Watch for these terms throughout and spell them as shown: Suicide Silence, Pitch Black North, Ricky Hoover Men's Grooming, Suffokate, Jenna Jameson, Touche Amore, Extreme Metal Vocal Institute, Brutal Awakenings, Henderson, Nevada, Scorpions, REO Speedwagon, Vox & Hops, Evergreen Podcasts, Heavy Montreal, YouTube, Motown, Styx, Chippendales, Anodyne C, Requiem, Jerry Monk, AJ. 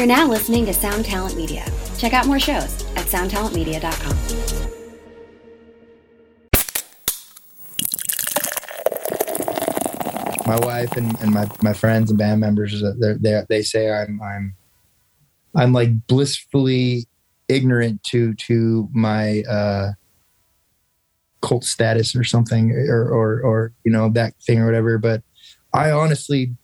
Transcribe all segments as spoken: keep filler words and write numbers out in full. You're now listening to Sound Talent Media. Check out more shows at sound talent media dot com. My wife and, and my, my friends and band members, they they say I'm I'm I'm like blissfully ignorant to to my uh, cult status or something or, or or you know that thing or whatever. But I honestly,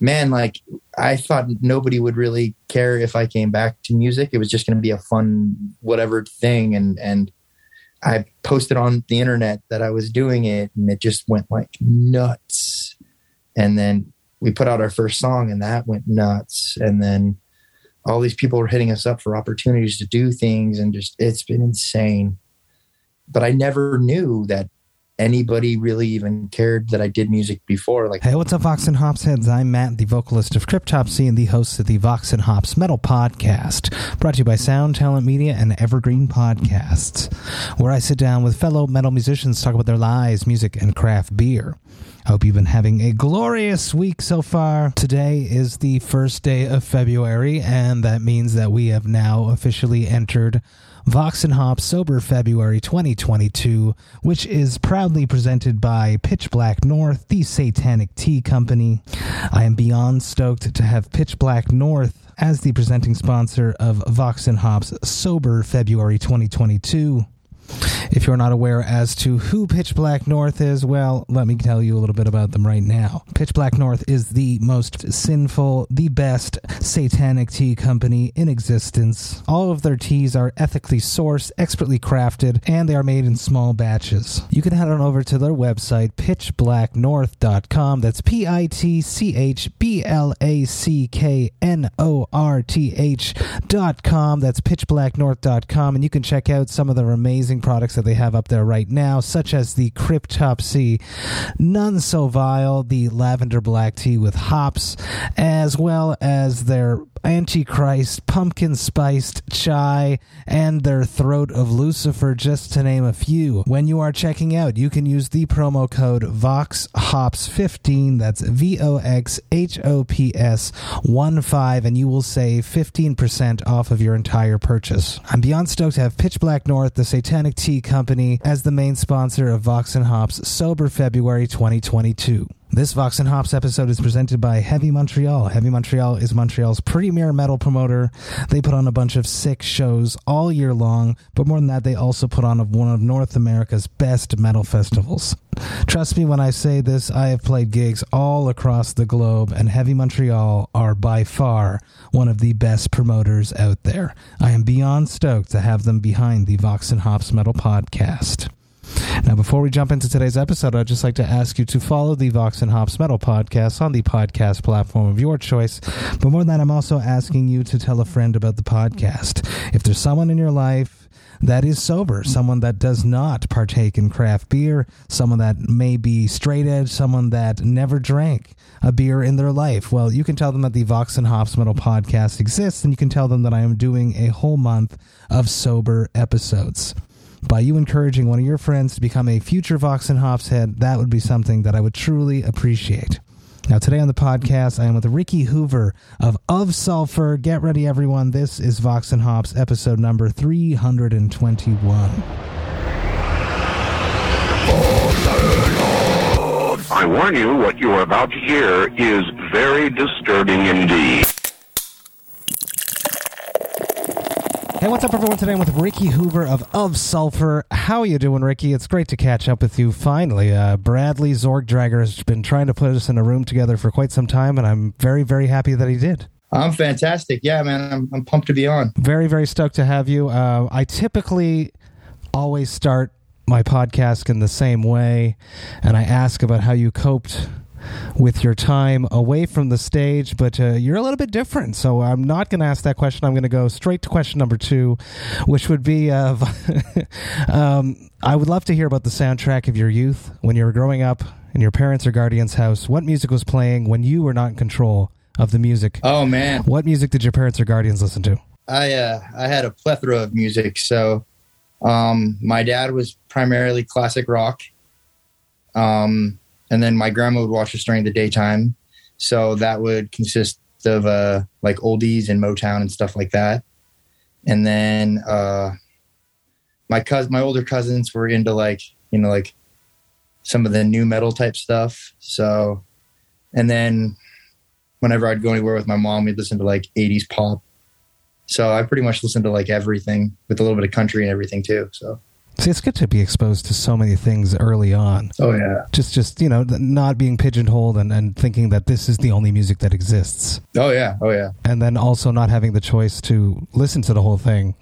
man, like I thought nobody would really care if I came back to music. It was just going to be a fun whatever thing, and and I posted on the internet that I was doing it, and it just went like nuts. And then we put out our first song, and that went nuts. And then all these people were hitting us up for opportunities to do things, and just, it's been insane. But I never knew that anybody really even cared that I did music before. Like, hey, what's up, Vox and Hops heads? I'm Matt, the vocalist of Cryptopsy and the host of the Vox and Hops Metal Podcast, brought to you by Sound Talent Media and Evergreen Podcasts, where I sit down with fellow metal musicians, talk about their lives, music, and craft beer. I hope you've been having a glorious week so far. Today is the first day of February, and that means that we have now officially entered Vox and Hops Sober February twenty twenty-two, which is proudly presented by Pitch Black North, the Satanic Tea Company. I am beyond stoked to have Pitch Black North as the presenting sponsor of Vox and Hops Sober February twenty twenty-two. If you're not aware as to who Pitch Black North is, well, let me tell you a little bit about them right now. Pitch Black North is the most sinful, the best satanic tea company in existence. All of their teas are ethically sourced, expertly crafted, and they are made in small batches. You can head on over to their website, pitch black north dot com. That's P I T C H B L A C K N O R T H dot com. That's pitch black north dot com, and you can check out some of their amazing products that they have up there right now, such as the Cryptopsy None So Vile, the lavender black tea with hops, as well as their Antichrist pumpkin spiced chai and their Throat of Lucifer, just to name a few. When you are checking out, you can use the promo code Vox Hops fifteen, that's V O X H O P S one five, and you will save fifteen percent off of your entire purchase. I'm beyond stoked to have Pitch Black North, the Satanic Tea Company, as the main sponsor of Vox and Hops Sober February twenty twenty-two. This Vox and Hops episode is presented by Heavy Montreal. Heavy Montreal is Montreal's premier metal promoter. They put on a bunch of sick shows all year long, but more than that, they also put on one of North America's best metal festivals. Trust me when I say this, I have played gigs all across the globe, and Heavy Montreal are by far one of the best promoters out there. I am beyond stoked to have them behind the Vox and Hops Metal Podcast. Now, before we jump into today's episode, I'd just like to ask you to follow the Vox and Hops Metal Podcast on the podcast platform of your choice. But more than that, I'm also asking you to tell a friend about the podcast. If there's someone in your life that is sober, someone that does not partake in craft beer, someone that may be straight edge, someone that never drank a beer in their life, well, you can tell them that the Vox and Hops Metal Podcast exists, and you can tell them that I am doing a whole month of sober episodes. By you encouraging one of your friends to become a future Vox and Hops head, that would be something that I would truly appreciate. Now, today on the podcast, I am with Ricky Hoover of Of Sulfur. Get ready, everyone. This is Vox and Hops episode number three twenty-one. I warn you, what you are about to hear is very disturbing indeed. Hey, what's up, everyone? Today I'm with Ricky Hoover of Of Sulfur. How are you doing, Ricky? It's great to catch up with you finally. Uh, Bradley Zorgdrager has been trying to put us in a room together for quite some time, and I'm very, very happy that he did. I'm fantastic. Yeah, man, I'm, I'm pumped to be on. Very, very stoked to have you. Uh, I typically always start my podcast in the same way, and I ask about how you coped with your time away from the stage, but uh, you're a little bit different, so I'm not going to ask that question. I'm going to go straight to question number two, which would be, uh, um, I would love to hear about the soundtrack of your youth. When you were growing up in your parents' or guardians' house, what music was playing when you were not in control of the music? Oh, man. What music did your parents or guardians listen to? I uh, I had a plethora of music, so um, my dad was primarily classic rock. Um And then my grandma would watch us during the daytime. So that would consist of uh, like oldies and Motown and stuff like that. And then uh, my cousin, my older cousins were into like, you know, like some of the new metal type stuff. So, and then whenever I'd go anywhere with my mom, we'd listen to like eighties pop. So I pretty much listened to like everything with a little bit of country and everything too. So. See, it's good to be exposed to so many things early on. Oh, yeah. Just, just you know, not being pigeonholed and, and thinking that this is the only music that exists. Oh, yeah. Oh, yeah. And then also not having the choice to listen to the whole thing.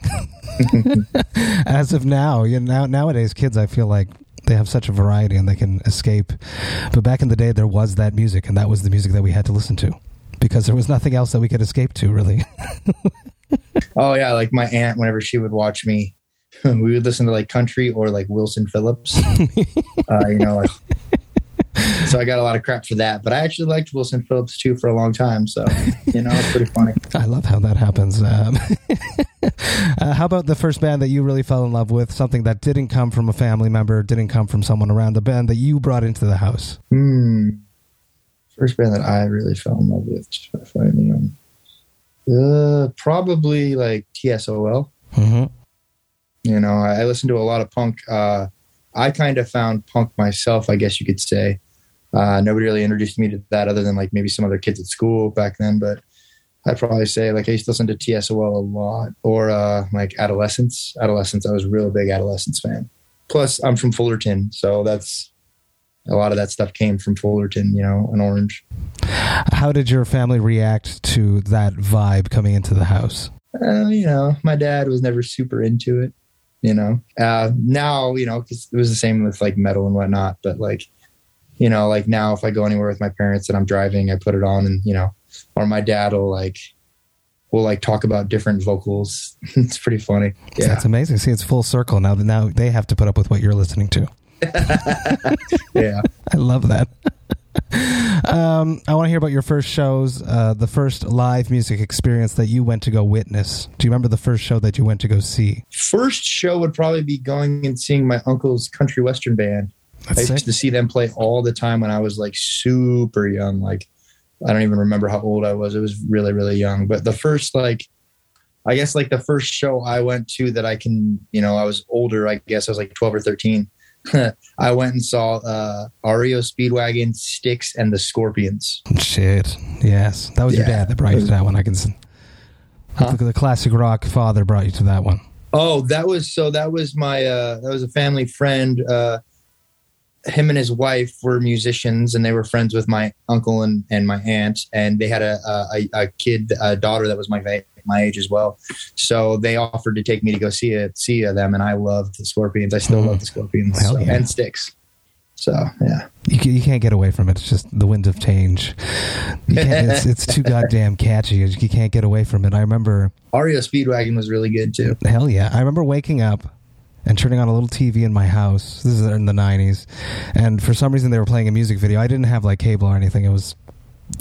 As of now, you know, nowadays, kids, I feel like they have such a variety and they can escape. But back in the day, there was that music, and that was the music that we had to listen to because there was nothing else that we could escape to, really. Oh, yeah. Like my aunt, whenever she would watch me, we would listen to like country or like Wilson Phillips, uh, you know, like, so I got a lot of crap for that, but I actually liked Wilson Phillips too for a long time. So, you know, it's pretty funny. I love how that happens. Um, uh, how about the first band that you really fell in love with? Something that didn't come from a family member, didn't come from someone around, the band that you brought into the house. Hmm. First band that I really fell in love with. Find, uh, probably like T S O L. Mm-hmm. You know, I listened to a lot of punk. Uh, I kind of found punk myself, I guess you could say. Uh, nobody really introduced me to that other than like maybe some other kids at school back then. But I'd probably say like I used to listen to T S O L a lot or uh, like Adolescents. Adolescents, I was a real big Adolescents fan. Plus, I'm from Fullerton, so that's a lot of that stuff came from Fullerton, you know, and Orange. How did your family react to that vibe coming into the house? Uh, you know, my dad was never super into it. You know, uh, now, you know, cause it was the same with like metal and whatnot, but like, you know, like now if I go anywhere with my parents and I'm driving, I put it on and, you know, or my dad will like, will like talk about different vocals. It's pretty funny. Yeah. That's amazing. See, it's full circle now that now they have to put up with what you're listening to. Yeah. I love that. um, I want to hear about your first shows, uh, the first live music experience that you went to go witness. Do you remember the first show that you went to go see? First show would probably be going and seeing my uncle's country western band. That's I used sick. to see them play all the time when I was like super young. Like I don't even remember how old I was. It was really, really young. But the first like, I guess like the first show I went to that I can, you know, I was older, I guess I was like twelve or thirteen. I went and saw uh, R E O Speedwagon, Styx, and the Scorpions. Shit, yes. That was yeah. your dad that brought you to that one. I can. Huh? The classic rock father brought you to that one. Oh, that was, so that was my, uh, that was a family friend. Uh, him and his wife were musicians, and they were friends with my uncle and, and my aunt, and they had a, a, a kid, a daughter that was my my age as well. So they offered to take me to go see a, see a them, and I loved the Scorpions. I still mm. love the Scorpions so, yeah. and Styx. So, yeah. You, you can't get away from it. It's just the wind of change. You can't, it's, it's too goddamn catchy. You can't get away from it. I remember... R E O Speedwagon was really good, too. Hell yeah. I remember waking up and turning on a little T V in my house. This is in the nineties. And for some reason, they were playing a music video. I didn't have, like, cable or anything. It was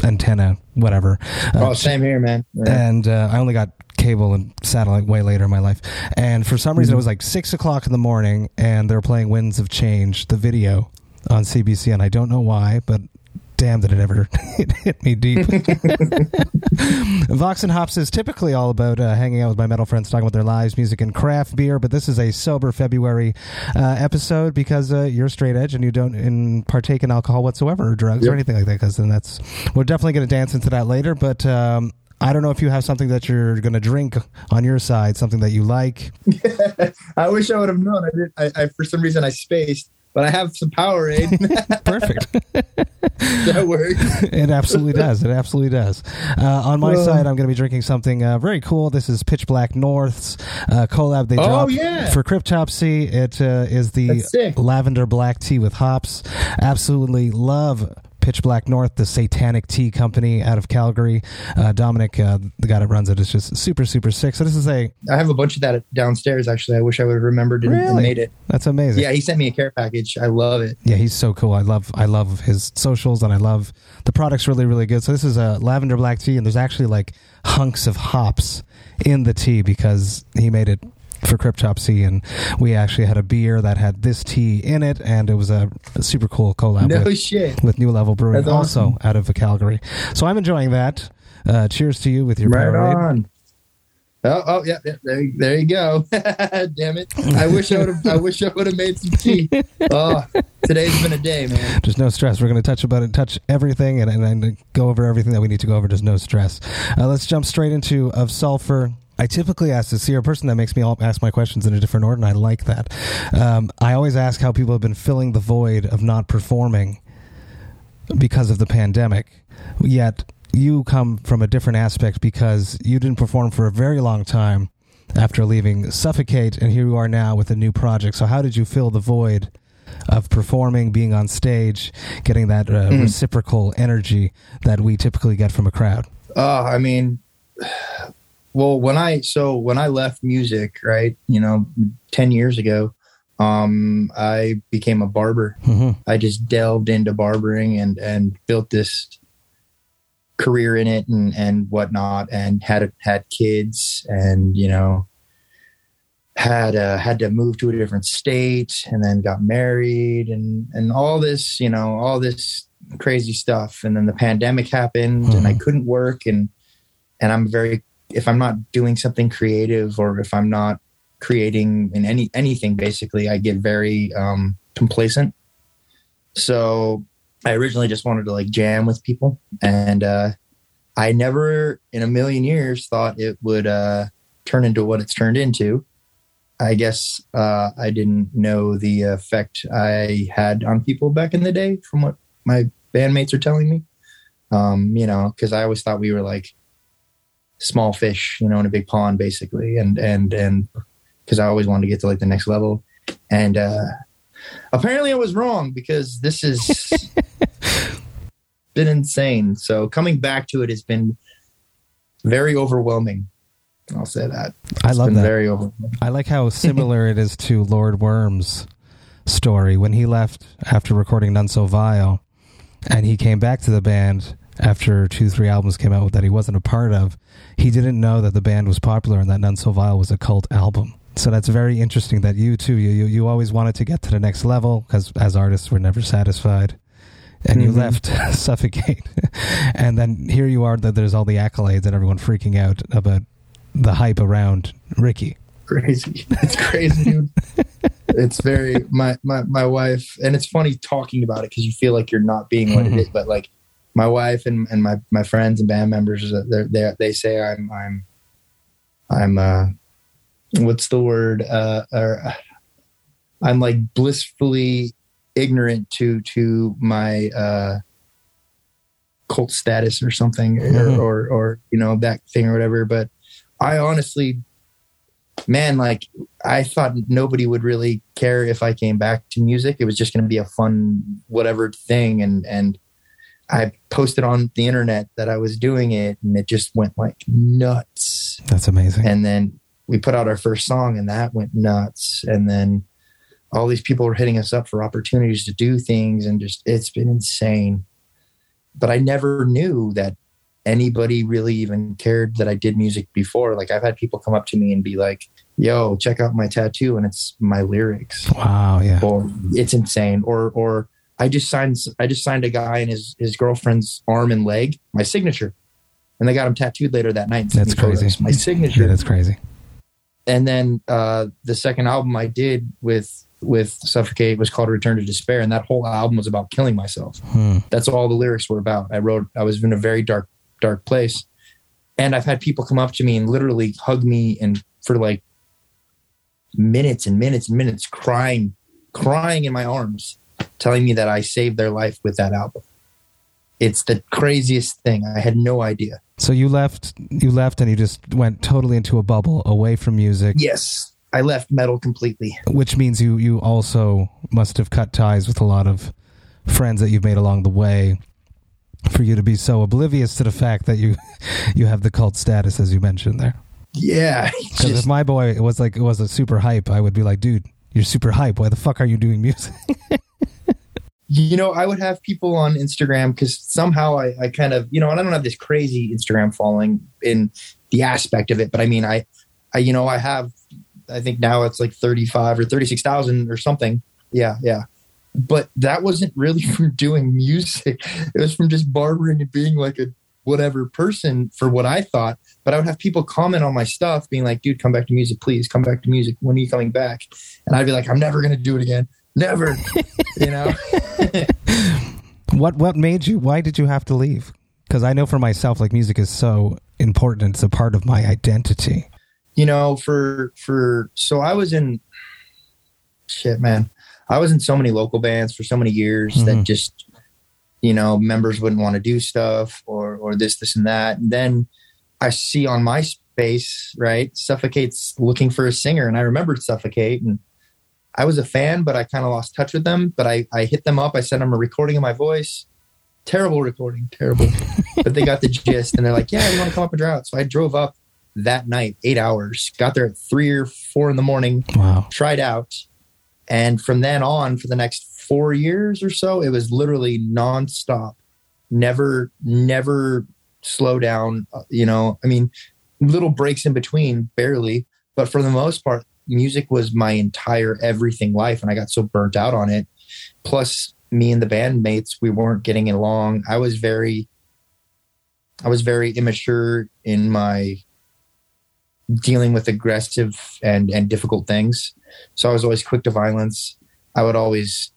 antenna, whatever. Oh, uh, same here, man. Yeah. And uh, I only got cable and satellite way later in my life. And for some reason, mm-hmm. it was like six o'clock in the morning, and they were playing Winds of Change, the video, on C B C. And I don't know why, but... damn, that it ever it hit me deep. Vox and Hops is typically all about uh, hanging out with my metal friends, talking about their lives, music, and craft beer. But this is a sober February uh, episode because uh, you're straight edge and you don't in partake in alcohol whatsoever or drugs yep. or anything like that. Because then that's we're definitely going to dance into that later. But um, I don't know if you have something that you're going to drink on your side, something that you like. I wish I would have known. I did. I, I for some reason I spaced. But I have some Powerade. Perfect. That works. It absolutely does. It absolutely does. Uh, on my well, side, I'm going to be drinking something uh, very cool. This is Pitch Black North's uh, collab they oh, dropped yeah. for Cryptopsy. It uh, is the lavender black tea with hops. Absolutely love Pitch Black North, the satanic tea company out of Calgary. Uh, Dominic, uh, the guy that runs it, is just super, super sick. So this is a... I have a bunch of that downstairs, actually. I wish I would have remembered and, really? and made it. That's amazing. Yeah, he sent me a care package. I love it. Yeah, he's so cool. I love I love his socials, and I love... the product's really, really good. So this is a lavender black tea, and there's actually, like, hunks of hops in the tea because he made it for Cryptopsy, and we actually had a beer that had this tea in it, and it was a, a super cool collab no with, shit. with New Level Brewing, That's awesome. Also out of Calgary. So I'm enjoying that. Uh, cheers to you with your right Powerade. On. Oh, oh yeah, yeah there, there you go. Damn it! I wish I would have. I wish I would have made some tea. Oh, today's been a day, man. Just no stress. We're going to touch about it, touch everything, and and go over everything that we need to go over. Just no stress. Uh, let's jump straight into Of Sulfur. I typically ask this. You're a person that makes me all ask my questions in a different order, and I like that. Um, I always ask how people have been filling the void of not performing because of the pandemic, yet you come from a different aspect because you didn't perform for a very long time after leaving Suffokate, and here you are now with a new project. So how did you fill the void of performing, being on stage, getting that uh, mm. reciprocal energy that we typically get from a crowd? Uh, I mean... Well, when I, so when I left music, right, you know, ten years ago, um, I became a barber. Mm-hmm. I just delved into barbering and, and built this career in it and, and whatnot, and had, had kids and, you know, had, uh, had to move to a different state and then got married and, and all this, you know, all this crazy stuff. And then the pandemic happened mm-hmm. and I couldn't work and, and I'm very, if I'm not doing something creative or if I'm not creating in any, anything, basically I get very, um, complacent. So I originally just wanted to like jam with people. And, uh, I never in a million years thought it would, uh, turn into what it's turned into. I guess, uh, I didn't know the effect I had on people back in the day from what my bandmates are telling me. Um, you know, cause I always thought we were like, small fish, you know, in a big pond basically. And, and, and cause I always wanted to get to like the next level. And, uh, apparently I was wrong because this has been insane. So coming back to it has been very overwhelming. I'll say that. It's I love been that. Very overwhelming. I like how similar it is to Lord Worm's story when he left after recording None So Vile and he came back to the band after two, three albums came out that he wasn't a part of. He didn't know that the band was popular and that None So Vile was a cult album. So that's very interesting that you too, you, you, you always wanted to get to the next level because as artists we're never satisfied. And mm-hmm. you left Suffokate. And then here you are, that there's all the accolades and everyone freaking out about the hype around Ricky. Crazy. It's crazy, dude. It's very, my, my, my wife, and it's funny talking about it because you feel like you're not being what mm-hmm. it is, but like, my wife and, and my, my friends and band members, they they say I'm I'm I'm uh what's the word uh or uh, I'm like blissfully ignorant to to my uh cult status or something mm-hmm. or, or or you know that thing or whatever. But I honestly, man, like I thought nobody would really care if I came back to music. It was just going to be a fun whatever thing, and and. I posted on the internet that I was doing it and it just went like nuts. That's amazing. And then we put out our first song and that went nuts. And then all these people were hitting us up for opportunities to do things and just, it's been insane. But I never knew that anybody really even cared that I did music before. Like I've had people come up to me and be like, yo, check out my tattoo. And it's my lyrics. Wow. Yeah. Or it's insane. Or, or, I just signed. I just signed a guy and his, his girlfriend's arm and leg, my signature, and they got him tattooed later that night. That's crazy. My signature. Yeah, that's crazy. And then uh, the second album I did with with Suffokate was called Return to Despair, and that whole album was about killing myself. Hmm. That's all the lyrics were about. I wrote. I was in a very dark dark place, and I've had people come up to me and literally hug me and for like minutes and minutes and minutes, crying, crying in my arms, telling me that I saved their life with that album. It's the craziest thing. I had no idea. So you left, you left and you just went totally into a bubble away from music. Yes. I left metal completely. Which means you, you also must have cut ties with a lot of friends that you've made along the way for you to be so oblivious to the fact that you, you have the cult status, as you mentioned there. Yeah. Because if my boy it was like, it was a super hype, I would be like, dude, you're super hype. Why the fuck are you doing music? You know, I would have people on Instagram because somehow I, I kind of, you know, and I don't have this crazy Instagram following in the aspect of it, but I mean, I, I you know, I have, I think now it's like thirty-five or thirty-six thousand or something. Yeah, yeah. But that wasn't really from doing music. It was from just barbering and being like a whatever person for what I thought, but I would have people comment on my stuff being like, dude, come back to music, please come back to music. When are you coming back? And I'd be like, I'm never going to do it again. Never, you know? What, what made you, why did you have to leave? Because I know for myself, like, music is so important. It's a part of my identity. You know, for, for, so I was in, shit, man, I was in so many local bands for so many years mm-hmm. that just, you know, members wouldn't want to do stuff or, or this, this, and that. And then I see on MySpace, right, Suffokate's looking for a singer. And I remembered Suffokate, and I was a fan, but I kind of lost touch with them. But I, I hit them up. I sent them a recording of my voice. Terrible recording, terrible. But they got the gist, and they're like, yeah, you want to come up and dry out? So I drove up that night, eight hours, got there at three or four in the morning, wow. tried out. And from then on, for the next four years or so, it was literally nonstop. Never, never slow down. You know, I mean, little breaks in between, barely. But for the most part, music was my entire everything life. And I got so burnt out on it. Plus, me and the bandmates, we weren't getting along. I was very, I was very immature in my dealing with aggressive and, and difficult things. So I was always quick to violence. I would always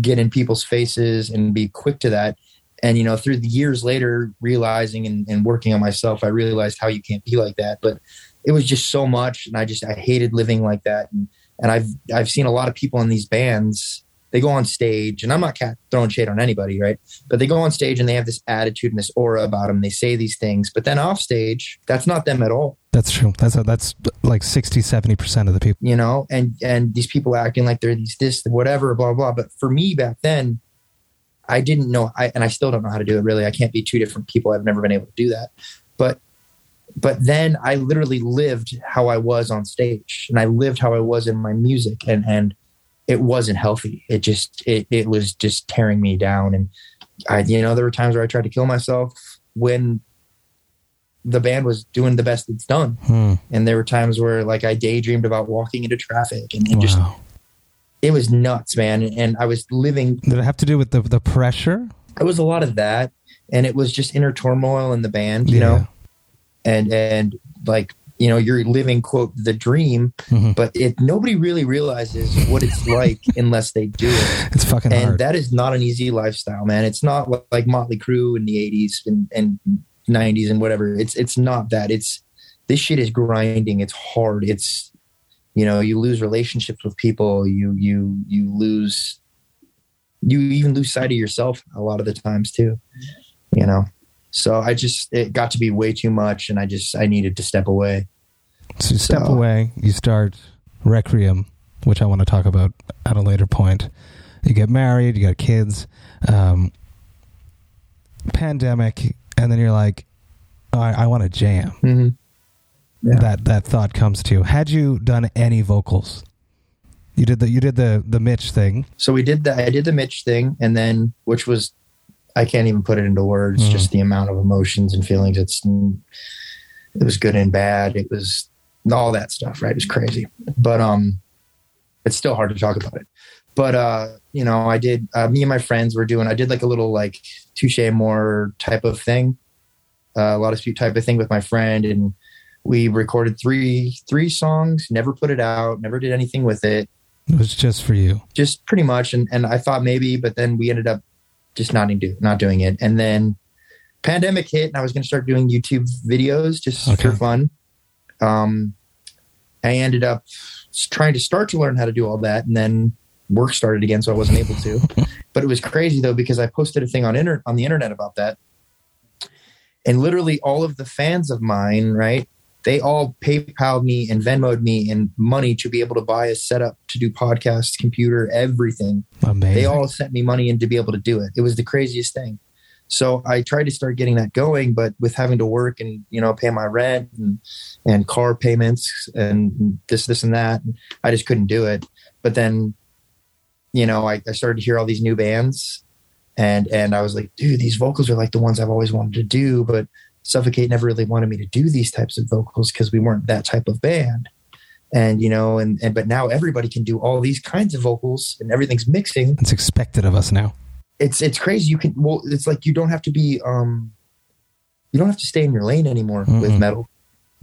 get in people's faces and be quick to that. And, you know, through the years later, realizing and, and working on myself, I realized how you can't be like that. But it was just so much. And I just, I hated living like that. And, and I've, I've seen a lot of people in these bands, they go on stage, and I'm not cat throwing shade on anybody, right? But they go on stage and they have this attitude and this aura about them. They say these things, but then off stage, that's not them at all. That's true. That's a, that's like sixty, seventy percent of the people, you know, and, and these people acting like they're these, this, whatever, blah, blah. But for me back then, I didn't know, I, and I still don't know how to do it really. I can't be two different people. I've never been able to do that. But, but then I literally lived how I was on stage, and I lived how I was in my music, and, and, it wasn't healthy. It just, it, it was just tearing me down. And I, you know, there were times where I tried to kill myself when the band was doing the best it's done. Hmm. And there were times where, like, I daydreamed about walking into traffic, and, and wow. just, it was nuts, man. And I was living. Did it have to do with the, the pressure? It was a lot of that. And it was just inner turmoil in the band, you yeah. know, and, and like, you know, you're living, quote, the dream, mm-hmm. but it nobody really realizes what it's like unless they do it. It's fucking and hard. And that is not an easy lifestyle, man. It's not like Motley Crue in the eighties and, and nineties and whatever. It's it's not that. It's this shit is grinding. It's hard. It's, you know, you lose relationships with people. You you you lose, you even lose sight of yourself a lot of the times too, you know. So I just, it got to be way too much, and I just, I needed to step away. So you step so. away, you start Requiem, which I want to talk about at a later point. You get married, you got kids, um, pandemic, and then you're like, oh, I, I want to jam. Mm-hmm. Yeah. That that thought comes to you. Had you done any vocals? You did the you did the the Mitch thing. So we did the I did the Mitch thing, and then which was. I can't even put it into words, mm. just the amount of emotions and feelings. It's, it was good and bad. It was all that stuff, right? It was crazy. But um, it's still hard to talk about it. But, uh, you know, I did, uh, me and my friends were doing, I did like a little like Touche Amore type of thing, uh, a lot of speed type of thing with my friend. And we recorded three, three songs, never put it out, never did anything with it. It was just for you. Just pretty much. And, and I thought maybe, but then we ended up just not do, not doing it. And then pandemic hit, and I was going to start doing YouTube videos just okay. for fun. Um, I ended up trying to start to learn how to do all that. And then work started again, so I wasn't able to, but it was crazy though, because I posted a thing on inter- on the internet about that. And literally all of the fans of mine, right. They all PayPal'd me and Venmo'd me in money to be able to buy a setup to do podcasts, computer, everything. Amazing. They all sent me money and to be able to do it. It was the craziest thing. So I tried to start getting that going, but with having to work and, you know, pay my rent and, and car payments and this, this, and that, I just couldn't do it. But then, you know, I, I started to hear all these new bands, and, and I was like, dude, these vocals are like the ones I've always wanted to do. But Suffokate never really wanted me to do these types of vocals because we weren't that type of band. And, you know, and, and but now everybody can do all these kinds of vocals, and everything's mixing. It's expected of us now. It's it's crazy. You can, well, it's like you don't have to be um, you don't have to stay in your lane anymore mm-hmm. with metal.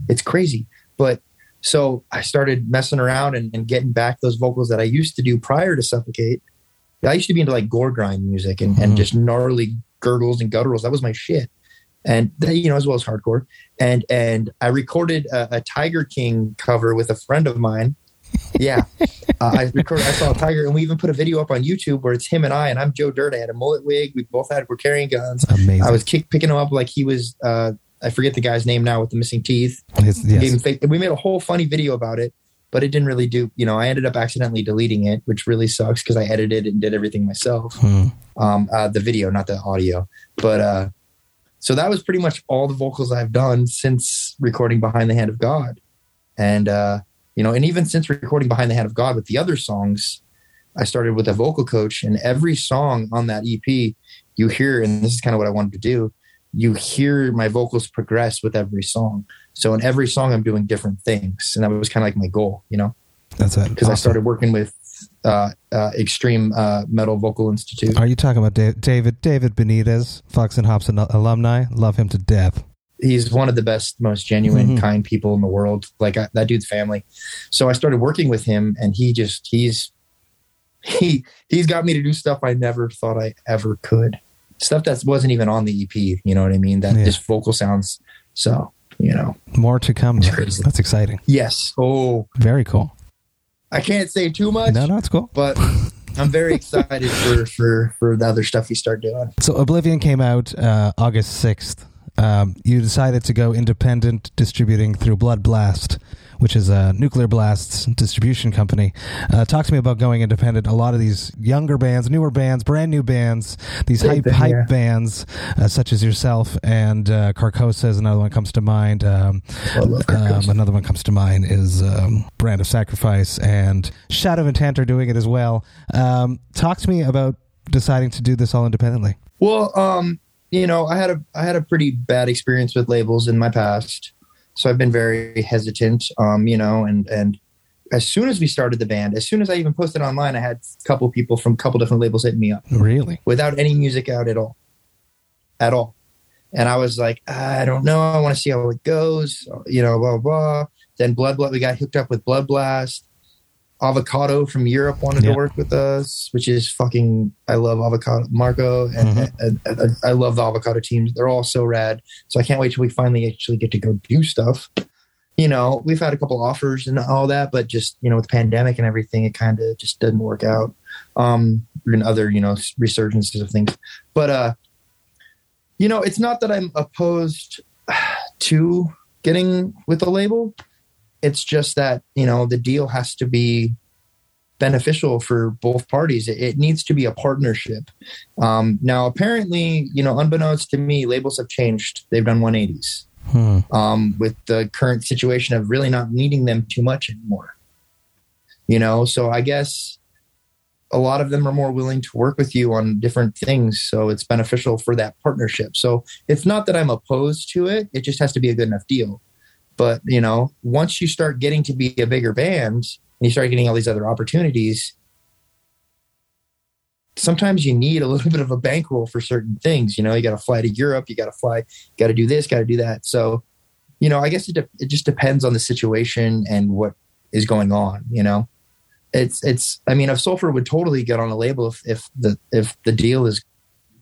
It's crazy. But so I started messing around and, and getting back those vocals that I used to do prior to Suffokate. I used to be into like gore grind music and, mm-hmm. and just gnarly girdles and gutturals. That was my shit. And, you know, as well as hardcore. And and I recorded a, a Tiger King cover with a friend of mine. Yeah. uh, I recorded, I saw a tiger, and we even put a video up on YouTube where it's him and I, and I'm Joe Dirt. I had a mullet wig. We both had, we're carrying guns. Amazing. I was kick, picking him up like he was, uh, I forget the guy's name now with the missing teeth. Yes. We, gave him fake, and we made a whole funny video about it, but it didn't really do, you know, I ended up accidentally deleting it, which really sucks because I edited it and did everything myself. Hmm. Um, uh, the video, not the audio, but, uh, so that was pretty much all the vocals I've done since recording Behind the Hand of God. And, uh, you know, and even since recording Behind the Hand of God with the other songs, I started with a vocal coach, and every song on that E P you hear, and this is kind of what I wanted to do, you hear my vocals progress with every song. So in every song, I'm doing different things. And that was kind of like my goal, you know, that's it. Because awesome. I started working with uh, uh, Extreme uh, Metal Vocal Institute. Are you talking about Dave, David, David Benitez, Fox and Hops alumni? Love him to death. He's one of the best, most genuine, mm-hmm. kind people in the world. Like I, that dude's family. So I started working with him, and he just, he's, he, he's got me to do stuff I never thought I ever could. Stuff that wasn't even on the E P. You know what I mean? That yeah. just vocal sounds. So, you know, more to come. That's exciting. Yes. Oh, very cool. I can't say too much. No, no, it's cool. But I'm very excited for, for, for the other stuff we start doing. So Oblivion came out, uh, August sixth. Um, you decided to go independent, distributing through Blood Blast, which is a Nuclear Blast's distribution company. Uh, talk to me about going independent. A lot of these younger bands, newer bands, brand new bands, these hype, hype yeah. bands, uh, such as yourself and uh, Carcosa is another one that comes to mind. Um, well, um, another one comes to mind is um, Brand of Sacrifice, and Shadow Intent are doing it as well. Um, talk to me about deciding to do this all independently. Well, um, you know, I had a I had a pretty bad experience with labels in my past, so I've been very hesitant. Um, you know, and and as soon as we started the band, as soon as I even posted online, I had a couple people from a couple different labels hitting me up. Really? Without any music out at all, at all. And I was like, I don't know. I want to see how it goes. You know, blah blah. Then Blood Blast. We got hooked up with Blood Blast. Avocado from Europe wanted yeah. to work with us, which is fucking, I love Avocado, Marco, and, mm-hmm. and, and, and I love the Avocado teams. They're all so rad. So I can't wait till we finally actually get to go do stuff. You know, we've had a couple offers and all that, but just, you know, with the pandemic and everything, it kind of just didn't work out. Um, and other, you know, resurgences of things. But, uh, you know, it's not that I'm opposed to getting with a label. It's just that, you know, the deal has to be beneficial for both parties. It, it needs to be a partnership. Um, now, apparently, you know, unbeknownst to me, labels have changed. They've done one eighties hmm. um, with the current situation of really not needing them too much anymore. You know, so I guess a lot of them are more willing to work with you on different things. So it's beneficial for that partnership. So it's not that I'm opposed to it. It just has to be a good enough deal. But, you know, once you start getting to be a bigger band and you start getting all these other opportunities, sometimes you need a little bit of a bankroll for certain things. You know, you got to fly to Europe, you got to fly, got to do this, got to do that. So, you know, I guess it, de- it just depends on the situation and what is going on, you know. It's, it's, I mean, Of Sulfur would totally get on a label if, if the, if the deal is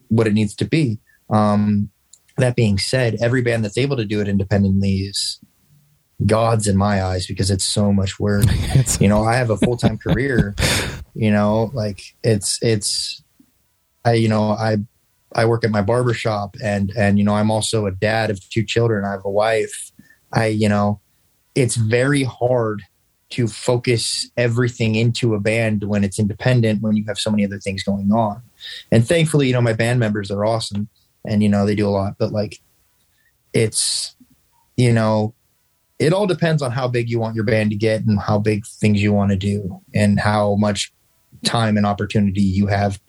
what it needs to be. Um, that being said, every band that's able to do it independently is gods in my eyes, because it's so much work. You know, I have a full-time career, you know, like it's, it's, I, you know, I, I work at my barbershop, and, and, you know, I'm also a dad of two children. I have a wife. I, you know, it's very hard to focus everything into a band when it's independent, when you have so many other things going on. And thankfully, you know, my band members are awesome and, you know, they do a lot, but like, it's, you know, it all depends on how big you want your band to get and how big things you want to do and how much time and opportunity you have,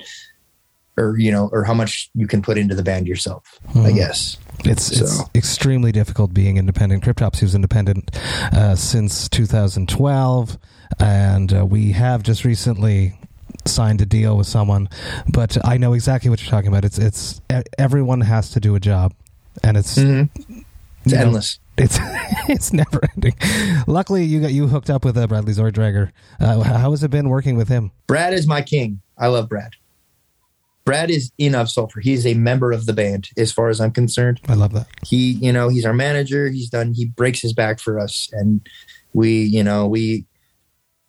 or, you know, or how much you can put into the band yourself, mm. I guess. It's, so. It's extremely difficult being independent. Cryptopsy was independent uh, since two thousand twelve. And uh, we have just recently signed a deal with someone, but I know exactly what you're talking about. It's, it's everyone has to do a job. and it's mm-hmm. it's endless. Know, it's it's never ending. Luckily, you got you hooked up with uh, Bradley Zorgdrager. Uh, how has it been working with him? Brad is my king. I love Brad. Brad is in Of Sulfur. He's a member of the band, as far as I'm concerned. I love that. He, you know, he's our manager. He's done. He breaks his back for us, and we, you know, we.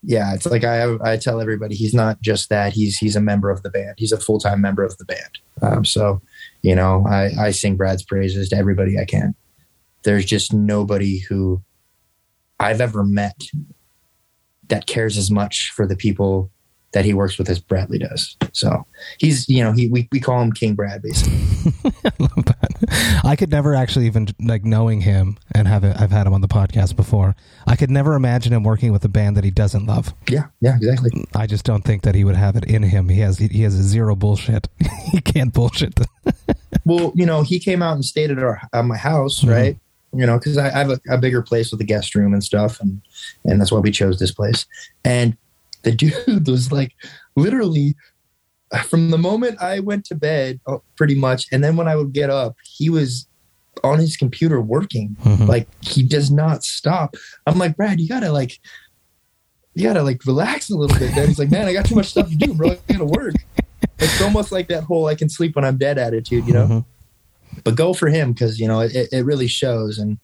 Yeah, it's like I I tell everybody, he's not just that. He's he's a member of the band. He's a full-time member of the band. Um, so, you know, I, I sing Brad's praises to everybody I can. There's just nobody who I've ever met that cares as much for the people that he works with as Bradley does. So he's, you know, he we, we call him King Brad, basically. I love that. I could never actually even, like, knowing him and have it, I've had him on the podcast before. I could never imagine him working with a band that he doesn't love. Yeah, yeah, exactly. I just don't think that he would have it in him. He has he, he has a zero bullshit. He can't bullshit. Well, you know, he came out and stayed at our at my house, mm-hmm. right? You know, because I, I have a, a bigger place with a guest room and stuff, and and that's why we chose this place. And the dude was like, literally, from the moment I went to bed, oh, pretty much, and then when I would get up, he was on his computer working. Mm-hmm. Like, he does not stop. I'm like, Brad, you gotta like, you gotta like relax a little bit. Then he's like, man, I got too much stuff to do, bro. I gotta work. It's almost like that whole "I can sleep when I'm dead" attitude, you know. Mm-hmm. But go for him, because you know it, it really shows, and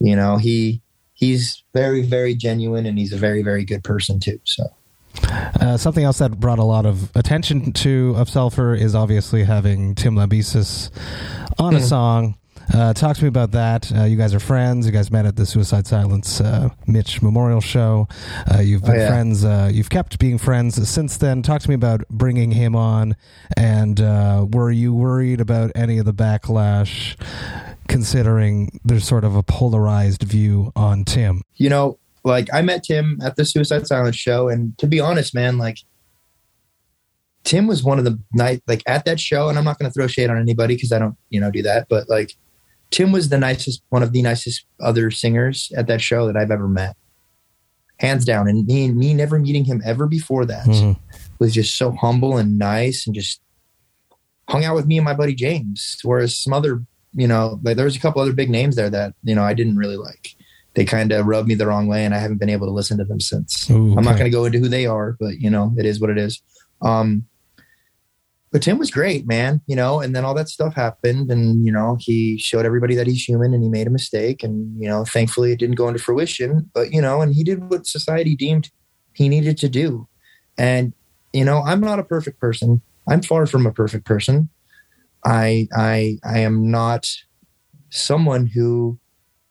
you know he he's very, very genuine, and he's a very, very good person too. So. Uh, something else that brought a lot of attention to Of Sulfur is obviously having Tim Lambesis on a mm. song. Uh, talk to me about that. Uh, you guys are friends. You guys met at the Suicide Silence uh, Mitch Memorial Show. Uh, you've been oh, yeah. friends. Uh, you've kept being friends since then. Talk to me about bringing him on. And uh, were you worried about any of the backlash, considering there's sort of a polarized view on Tim? You know, like, I met Tim at the Suicide Silence show, and to be honest, man, like, Tim was one of the night, like, at that show, and I'm not going to throw shade on anybody because I don't, you know, do that, but, like, Tim was the nicest, one of the nicest other singers at that show that I've ever met. Hands down. And me, me never meeting him ever before that mm-hmm. was just so humble and nice, and just hung out with me and my buddy James, whereas some other, you know, like, there was a couple other big names there that, you know, I didn't really like. They kind of rubbed me the wrong way, and I haven't been able to listen to them since. Ooh, okay. I'm not going to go into who they are, but, you know, it is what it is. Um, but Tim was great, man, you know, and then all that stuff happened, and, you know, he showed everybody that he's human, and he made a mistake, and, you know, thankfully it didn't go into fruition, but, you know, and he did what society deemed he needed to do. And, you know, I'm not a perfect person. I'm far from a perfect person. I, I, I am not someone who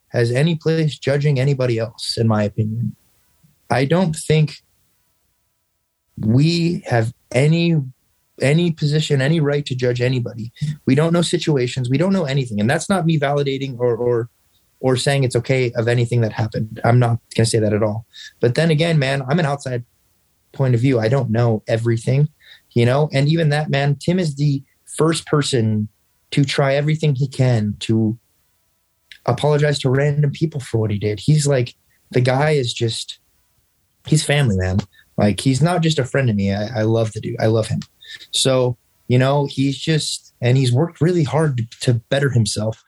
has any place judging anybody else, in my opinion. I don't think we have any any position, any right to judge anybody. We don't know situations. We don't know anything. And that's not me validating or or, or saying it's okay of anything that happened. I'm not going to say that at all. But then again, man, I'm an outside point of view. I don't know everything, you know? And even that, man, Tim is the first person to try everything he can to apologize to random people for what he did. He's like, the guy is just, he's family, man. Like, he's not just a friend to me. I, I love the dude. I love him. So, you know, he's just, and he's worked really hard to, to better himself,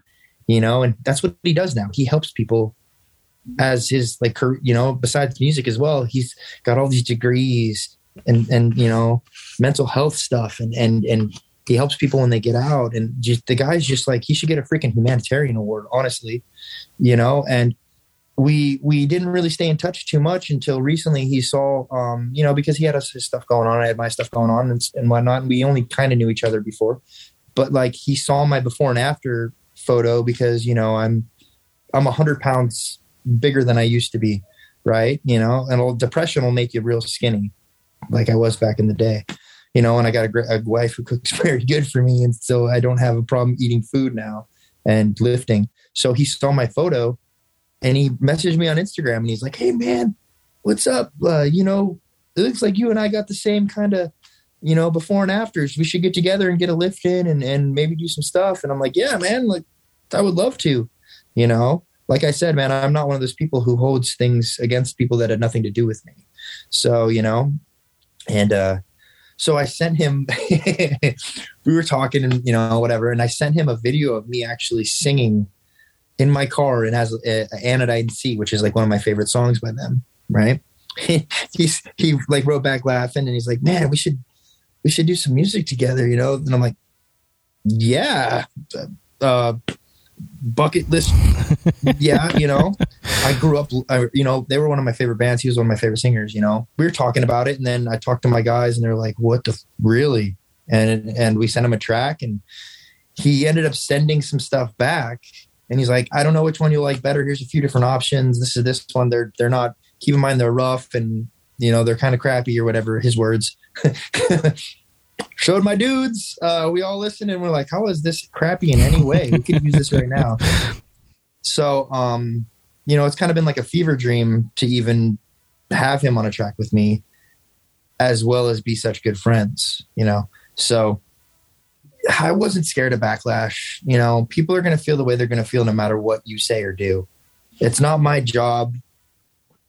you know, and that's what he does now. He helps people as his, like, you know, besides music as well. He's got all these degrees and, and, you know, mental health stuff, and, and, and, he helps people when they get out, and just, the guy's just like, he should get a freaking humanitarian award, honestly, you know. And we we didn't really stay in touch too much until recently. He saw, um, you know, because he had his stuff going on, I had my stuff going on, and, and whatnot. And we only kind of knew each other before, but like, he saw my before and after photo because, you know, I'm I'm a hundred pounds bigger than I used to be, right? You know, and depression will make you real skinny, like I was back in the day. You know, and I got a, great, a wife who cooks very good for me. And so I don't have a problem eating food now and lifting. So he saw my photo and he messaged me on Instagram and he's like, hey, man, what's up? Uh, you know, it looks like you and I got the same kind of, you know, before and afters. We should get together and get a lift in and, and maybe do some stuff. And I'm like, yeah, man, like, I would love to, you know. Like I said, man, I'm not one of those people who holds things against people that had nothing to do with me. So, you know, and, uh, So I sent him, we were talking and, you know, whatever. And I sent him a video of me actually singing in my car, and has uh, Anodyne C, which is like one of my favorite songs by them. Right. He, he's, he like wrote back laughing, and he's like, man, we should, we should do some music together, you know? And I'm like, yeah, uh, bucket list. Yeah. You know, I grew up, I, you know, they were one of my favorite bands. He was one of my favorite singers, you know, we were talking about it. And then I talked to my guys, and they're like, what the f- really? And, and we sent him a track, and he ended up sending some stuff back. And he's like, I don't know which one you like better. Here's a few different options. This is this one. They're, they're not, keep in mind, they're rough, and, you know, they're kind of crappy, or whatever, his words. Showed my dudes. Uh, we all listened, and we're like, how is this crappy in any way? We could use this right now. So, um, you know, it's kind of been like a fever dream to even have him on a track with me, as well as be such good friends, you know? So I wasn't scared of backlash. You know, people are going to feel the way they're going to feel no matter what you say or do. It's not my job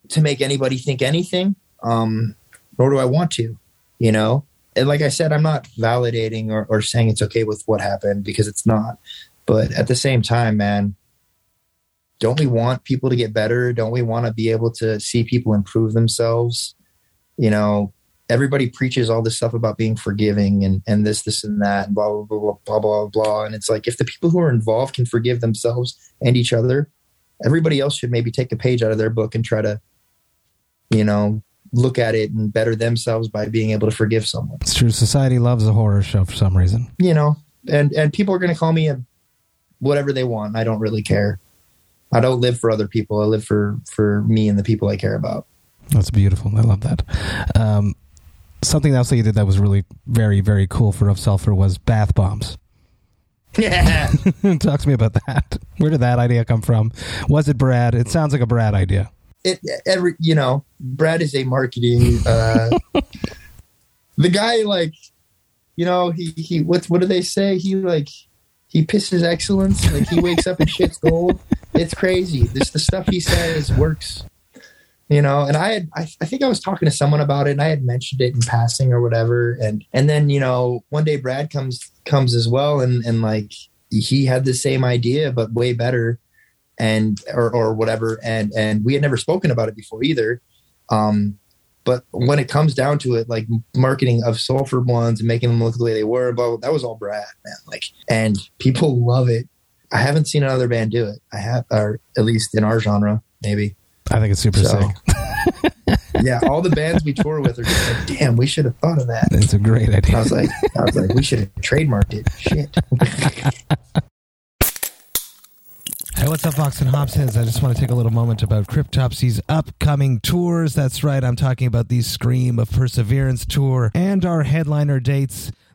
to make anybody think anything, um, nor do I want to, you know? And like I said, I'm not validating or, or saying it's okay with what happened, because it's not. But at the same time, man, don't we want people to get better? Don't we want to be able to see people improve themselves? You know, everybody preaches all this stuff about being forgiving and, and this, this, and that, and blah, blah, blah, blah, blah, blah, blah. And it's like, if the people who are involved can forgive themselves and each other, everybody else should maybe take a page out of their book and try to, you know, look at it and better themselves by being able to forgive someone. It's true. Society loves a horror show for some reason, you know, and, and people are going to call me a, whatever they want. I don't really care. I don't live for other people. I live for, for me and the people I care about. That's beautiful. I love that. Um, something else that you did that was really very, very cool for Of Sulfur was bath bombs. Yeah. Talk to me about that. Where did that idea come from? Was it Brad? It sounds like a Brad idea. It, every, you know, Brad is a marketing, uh, the guy, like, you know, he, he, what, what do they say? He like, he pisses excellence. Like, he wakes up and shit's gold. It's crazy. This, the stuff he says works, you know? And I had, I, I think I was talking to someone about it, and I had mentioned it in passing or whatever. And, and then, you know, one day Brad comes, comes as well. And, and like, he had the same idea, but way better. And, or, or whatever. And, and we had never spoken about it before either. Um, but when it comes down to it, like marketing Of Sulfur ones and making them look the way they were, but that was all Brad, man. Like, and people love it. I haven't seen another band do it. I have, or at least in our genre, maybe. I think it's super so, sick. Yeah. All the bands we tour with are just like, damn, we should have thought of that. That's a great idea. I was like, I was like, we should have trademarked it. Shit. Hey, what's up, Vox and Hops heads? I just want to take a little moment about Cryptopsy's upcoming tours. That's right, I'm talking about the Scream of Perseverance tour and our headliner dates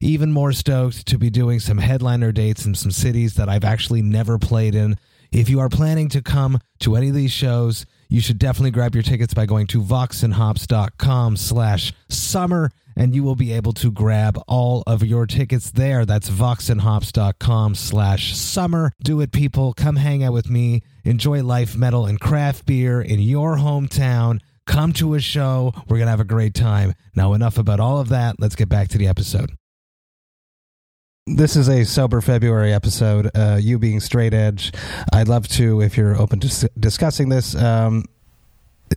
Even more stoked to be doing some headliner dates in some cities that I've actually never played in. If you are planning to come to any of these shows, you should definitely grab your tickets by going to voxandhops.com slash summer, and you will be able to grab all of your tickets there. That's voxandhops.com slash summer. Do it, people. Come hang out with me. Enjoy life, metal, and craft beer in your hometown. Come to a show. We're going to have a great time. Now, enough about all of that. Let's get back to the episode. This is a Sober February episode, uh, you being straight edge. I'd love to, if you're open to discussing this, um,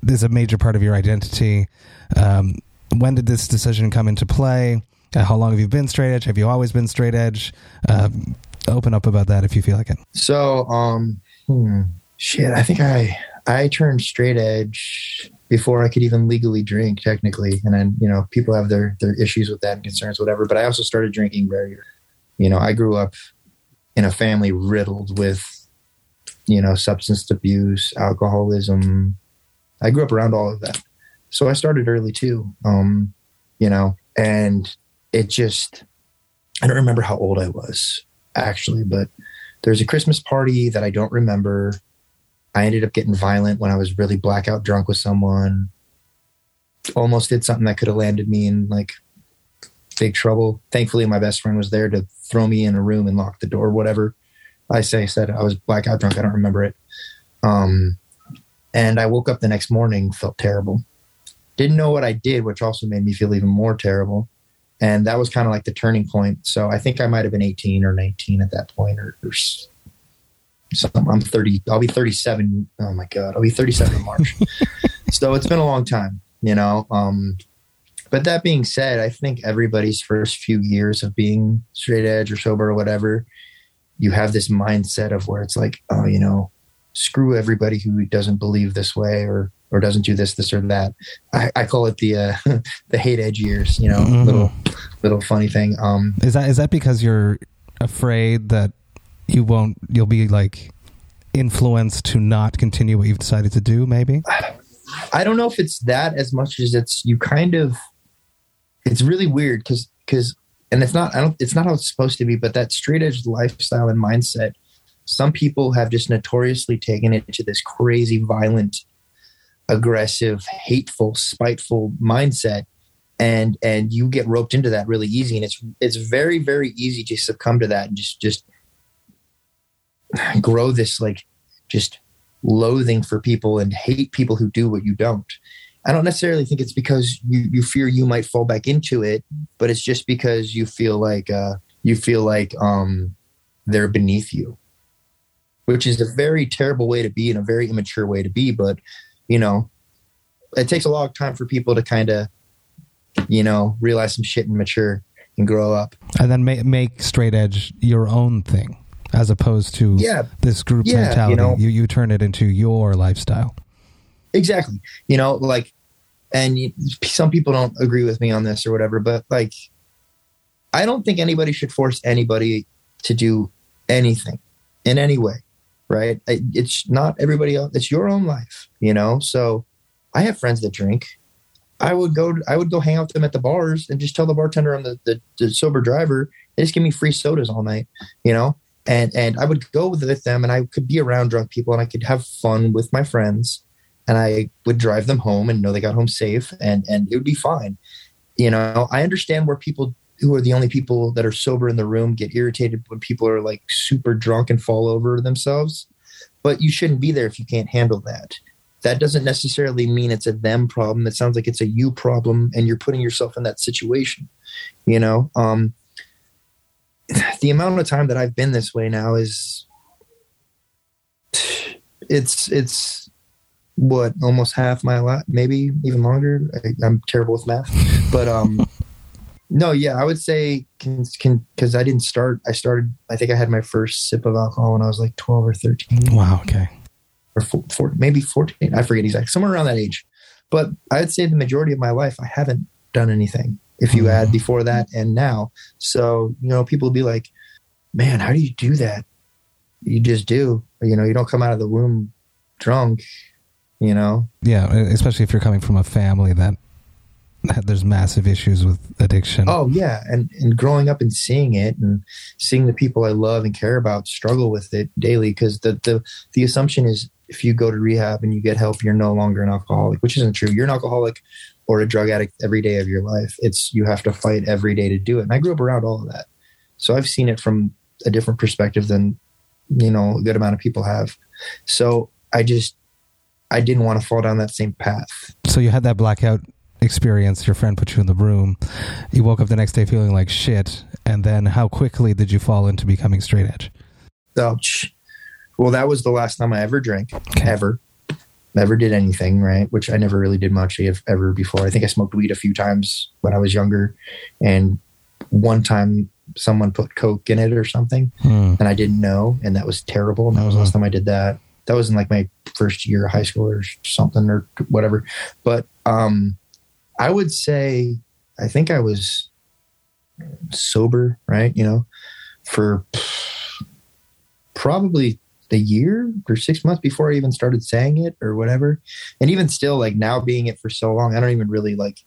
this is a major part of your identity. Um, when did this decision come into play? Uh, how long have you been straight edge? Have you always been straight edge? Uh, open up about that if you feel like it. So, um, hmm, shit, I think I I turned straight edge before I could even legally drink, technically. And then, you know, people have their, their issues with that and concerns, whatever. But I also started drinking very early. You know, I grew up in a family riddled with, you know, substance abuse, alcoholism. I grew up around all of that. So I started early too, um, you know, and it just, I don't remember how old I was. actually, but there's a Christmas party that I don't remember. I ended up getting violent when I was really blackout drunk with someone. Almost did something that could have landed me in like big trouble. Thankfully, my best friend was there to throw me in a room and lock the door, whatever. I say said I was blackout drunk. I don't remember it. Um, and I woke up the next morning, felt terrible. Didn't know what I did, which also made me feel even more terrible. And that was kind of like the turning point. So I think I might have been eighteen or nineteen at that point, or, or something. I'm thirty. I'll be thirty-seven. Oh my God, I'll be thirty-seven in March. So it's been a long time, you know. Um, but that being said, I think everybody's first few years of being straight edge or sober or whatever, you have this mindset of where it's like, oh, you know, screw everybody who doesn't believe this way or or doesn't do this, this or that. I, I call it the uh, the hate edge years, you know, mm-hmm. little little funny thing. Um, is that is that because you're afraid that you won't, you'll be like influenced to not continue what you've decided to do? Maybe. I don't know if it's that as much as it's you kind of. It's really weird because because. And it's not, I don't, it's not how it's supposed to be, but that straight edge lifestyle and mindset, some people have just notoriously taken it to this crazy, violent, aggressive, hateful, spiteful mindset. And, and you get roped into that really easy. And it's, it's very, very easy to succumb to that and just, just grow this, like just loathing for people and hate people who do what you don't. I don't necessarily think it's because you, you fear you might fall back into it, but it's just because you feel like uh, you feel like um, they're beneath you, which is a very terrible way to be and a very immature way to be. But, you know, it takes a long time for people to kind of, you know, realize some shit and mature and grow up. And then make, make straight edge your own thing as opposed to yeah. this group yeah, mentality. You know, you, you turn it into your lifestyle. Exactly. You know, like, and you, some people don't agree with me on this or whatever, but like, I don't think anybody should force anybody to do anything in any way. Right. It, it's not everybody else. It's your own life, you know? So I have friends that drink. I would go, I would go hang out with them at the bars and just tell the bartender I'm the, the, the sober driver. They just give me free sodas all night, you know? And, and I would go with them and I could be around drunk people and I could have fun with my friends. And I would drive them home and know they got home safe and, and it would be fine. You know, I understand where people who are the only people that are sober in the room get irritated when people are like super drunk and fall over themselves. But you shouldn't be there if you can't handle that. That doesn't necessarily mean it's a them problem. It sounds like it's a you problem and you're putting yourself in that situation. You know, um, the amount of time that I've been this way now is it's it's. What, almost half my life, maybe even longer. I, I'm terrible with math, but um, no, yeah, I would say can can because I didn't start. I started. I think I had my first sip of alcohol when I was like twelve or thirteen. Wow, okay, or four, four, maybe fourteen. I forget exactly, somewhere around that age. But I'd say the majority of my life, I haven't done anything. If you add before that and now, so you know, people will be like, "Man, how do you do that? You just do. You know, you don't come out of the womb drunk." You know? Yeah, especially if you're coming from a family that, that there's massive issues with addiction. Oh, yeah. And and growing up and seeing it and seeing the people I love and care about struggle with it daily, because the, the, the assumption is if you go to rehab and you get help, you're no longer an alcoholic, which isn't true. You're an alcoholic or a drug addict every day of your life. It's you have to fight every day to do it. And I grew up around all of that. So I've seen it from a different perspective than, you know, a good amount of people have. So I just... I didn't want to fall down that same path. So you had that blackout experience. Your friend put you in the room. You woke up the next day feeling like shit. And then how quickly did you fall into becoming straight edge? Oh, well, that was the last time I ever drank. Okay. Ever. Never did anything, right? Which I never really did much ever before. I think I smoked weed a few times when I was younger. And one time someone put coke in it or something. Mm. And I didn't know. And that was terrible. And that was the last time I did that. That was in like my first year of high school or something or whatever. But um, I would say, I think I was sober, right? You know, for probably a year or six months before I even started saying it or whatever. And even still, like now being it for so long, I don't even really like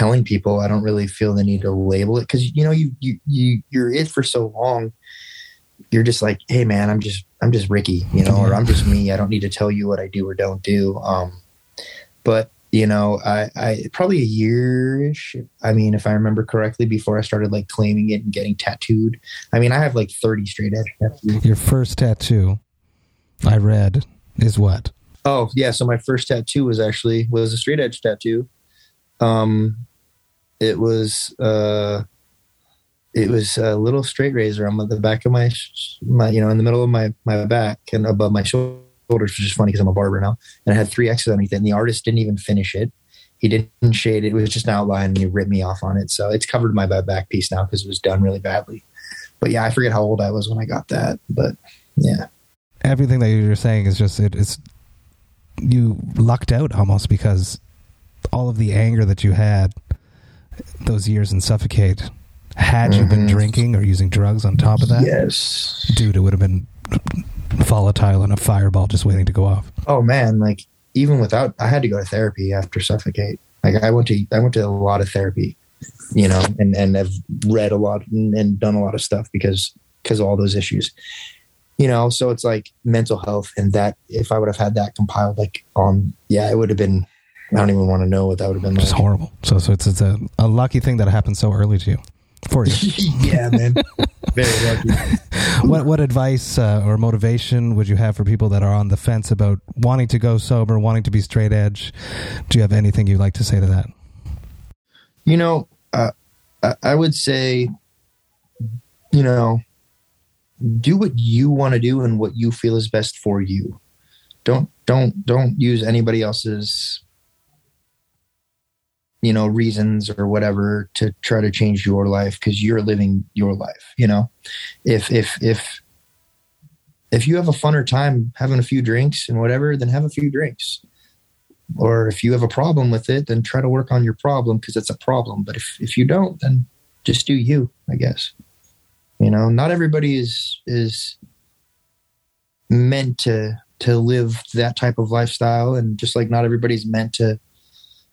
telling people. I don't really feel the need to label it because, you know, you, you, you, you're it for so long. You're just like, hey, man, I'm just I'm just Ricky, you know, or I'm just me. I don't need to tell you what I do or don't do. Um, but, you know, I, I probably a year-ish, I mean, if I remember correctly, before I started like claiming it and getting tattooed. I mean, I have like thirty straight edge tattoos. Your first tattoo I read is what? Oh, yeah. So my first tattoo was actually was a straight edge tattoo. Um, it was uh, it was a little straight razor on the back of my, my, you know, in the middle of my, my back and above my shoulders, which is funny because I'm a barber now. And I had three X's underneath it. And the artist didn't even finish it. He didn't shade it. It was just an outline and he ripped me off on it. So it's covered my back piece now because it was done really badly. But yeah, I forget how old I was when I got that. But yeah. Everything that you're saying is just, it, it's, you lucked out almost because all of the anger that you had those years in Suffokate, had mm-hmm. you been drinking or using drugs on top of that, yes, dude, it would have been volatile and a fireball just waiting to go off. Oh man, like even without, I had to go to therapy after Suffokate. Like I went to, I went to a lot of therapy, you know, and, and I've read a lot and, and done a lot of stuff because, because of all those issues. You know, so it's like mental health and that if I would have had that compiled, like, um, yeah, it would have been, I don't even want to know what that would have been like. It's horrible. So, so it's, it's a, a lucky thing that happened so early to you, for you. Yeah, man. Very lucky. What, what advice uh, or motivation would you have for people that are on the fence about wanting to go sober, wanting to be straight edge? Do you have anything you'd like to say to that? You know, uh, I, I would say, you know, do what you want to do and what you feel is best for you. Don't, don't, don't use anybody else's, you know, reasons or whatever to try to change your life because you're living your life. You know, if, if, if, if you have a funner time having a few drinks and whatever, then have a few drinks. Or if you have a problem with it, then try to work on your problem because it's a problem. But if, if you don't, then just do you, I guess. You know, not everybody is is meant to to live that type of lifestyle, and just like not everybody's meant to,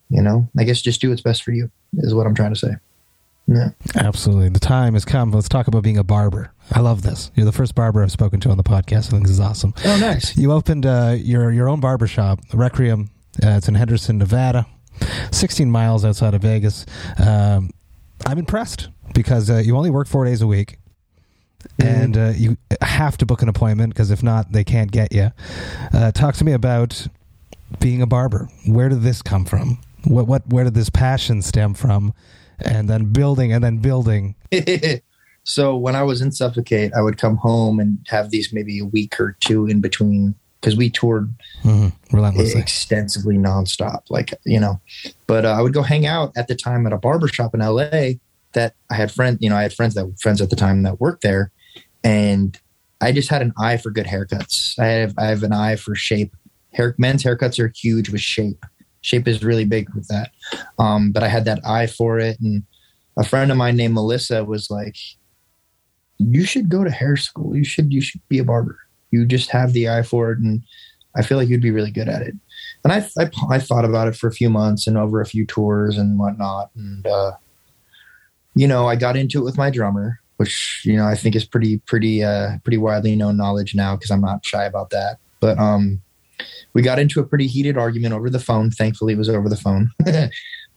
you know, I guess just do what's best for you is what I'm trying to say. Yeah. Absolutely. The time has come. Let's talk about being a barber. I love this. You're the first barber I've spoken to on the podcast. I think this is awesome. Oh, nice. You opened uh, your, your own barbershop, Requiem. Uh, it's in Henderson, Nevada, sixteen miles outside of Vegas. Um, I'm impressed because uh, you only work four days a week. And uh, you have to book an appointment because if not, they can't get you. Uh, talk to me about being a barber. Where did this come from? What, what, where did this passion stem from? And then building and then building. So when I was in Suffokate, I would come home and have these maybe a week or two in between because we toured mm-hmm. relentlessly, extensively, nonstop. Like, you know, but uh, I would go hang out at the time at a barbershop in L A that I had friends, you know, I had friends that friends at the time that worked there. And I just had an eye for good haircuts. I have I have an eye for shape. Hair, men's haircuts are huge with shape. Shape is really big with that. Um, but I had that eye for it. And a friend of mine named Melissa was like, "You should go to hair school. You should you should be a barber. You just have the eye for it, and I feel like you'd be really good at it." And I I, I thought about it for a few months and over a few tours and whatnot. And uh, you know, I got into it with my drummer, which, you know, I think is pretty, pretty, uh, pretty widely known knowledge now because I'm not shy about that. But um, we got into a pretty heated argument over the phone. Thankfully, it was over the phone.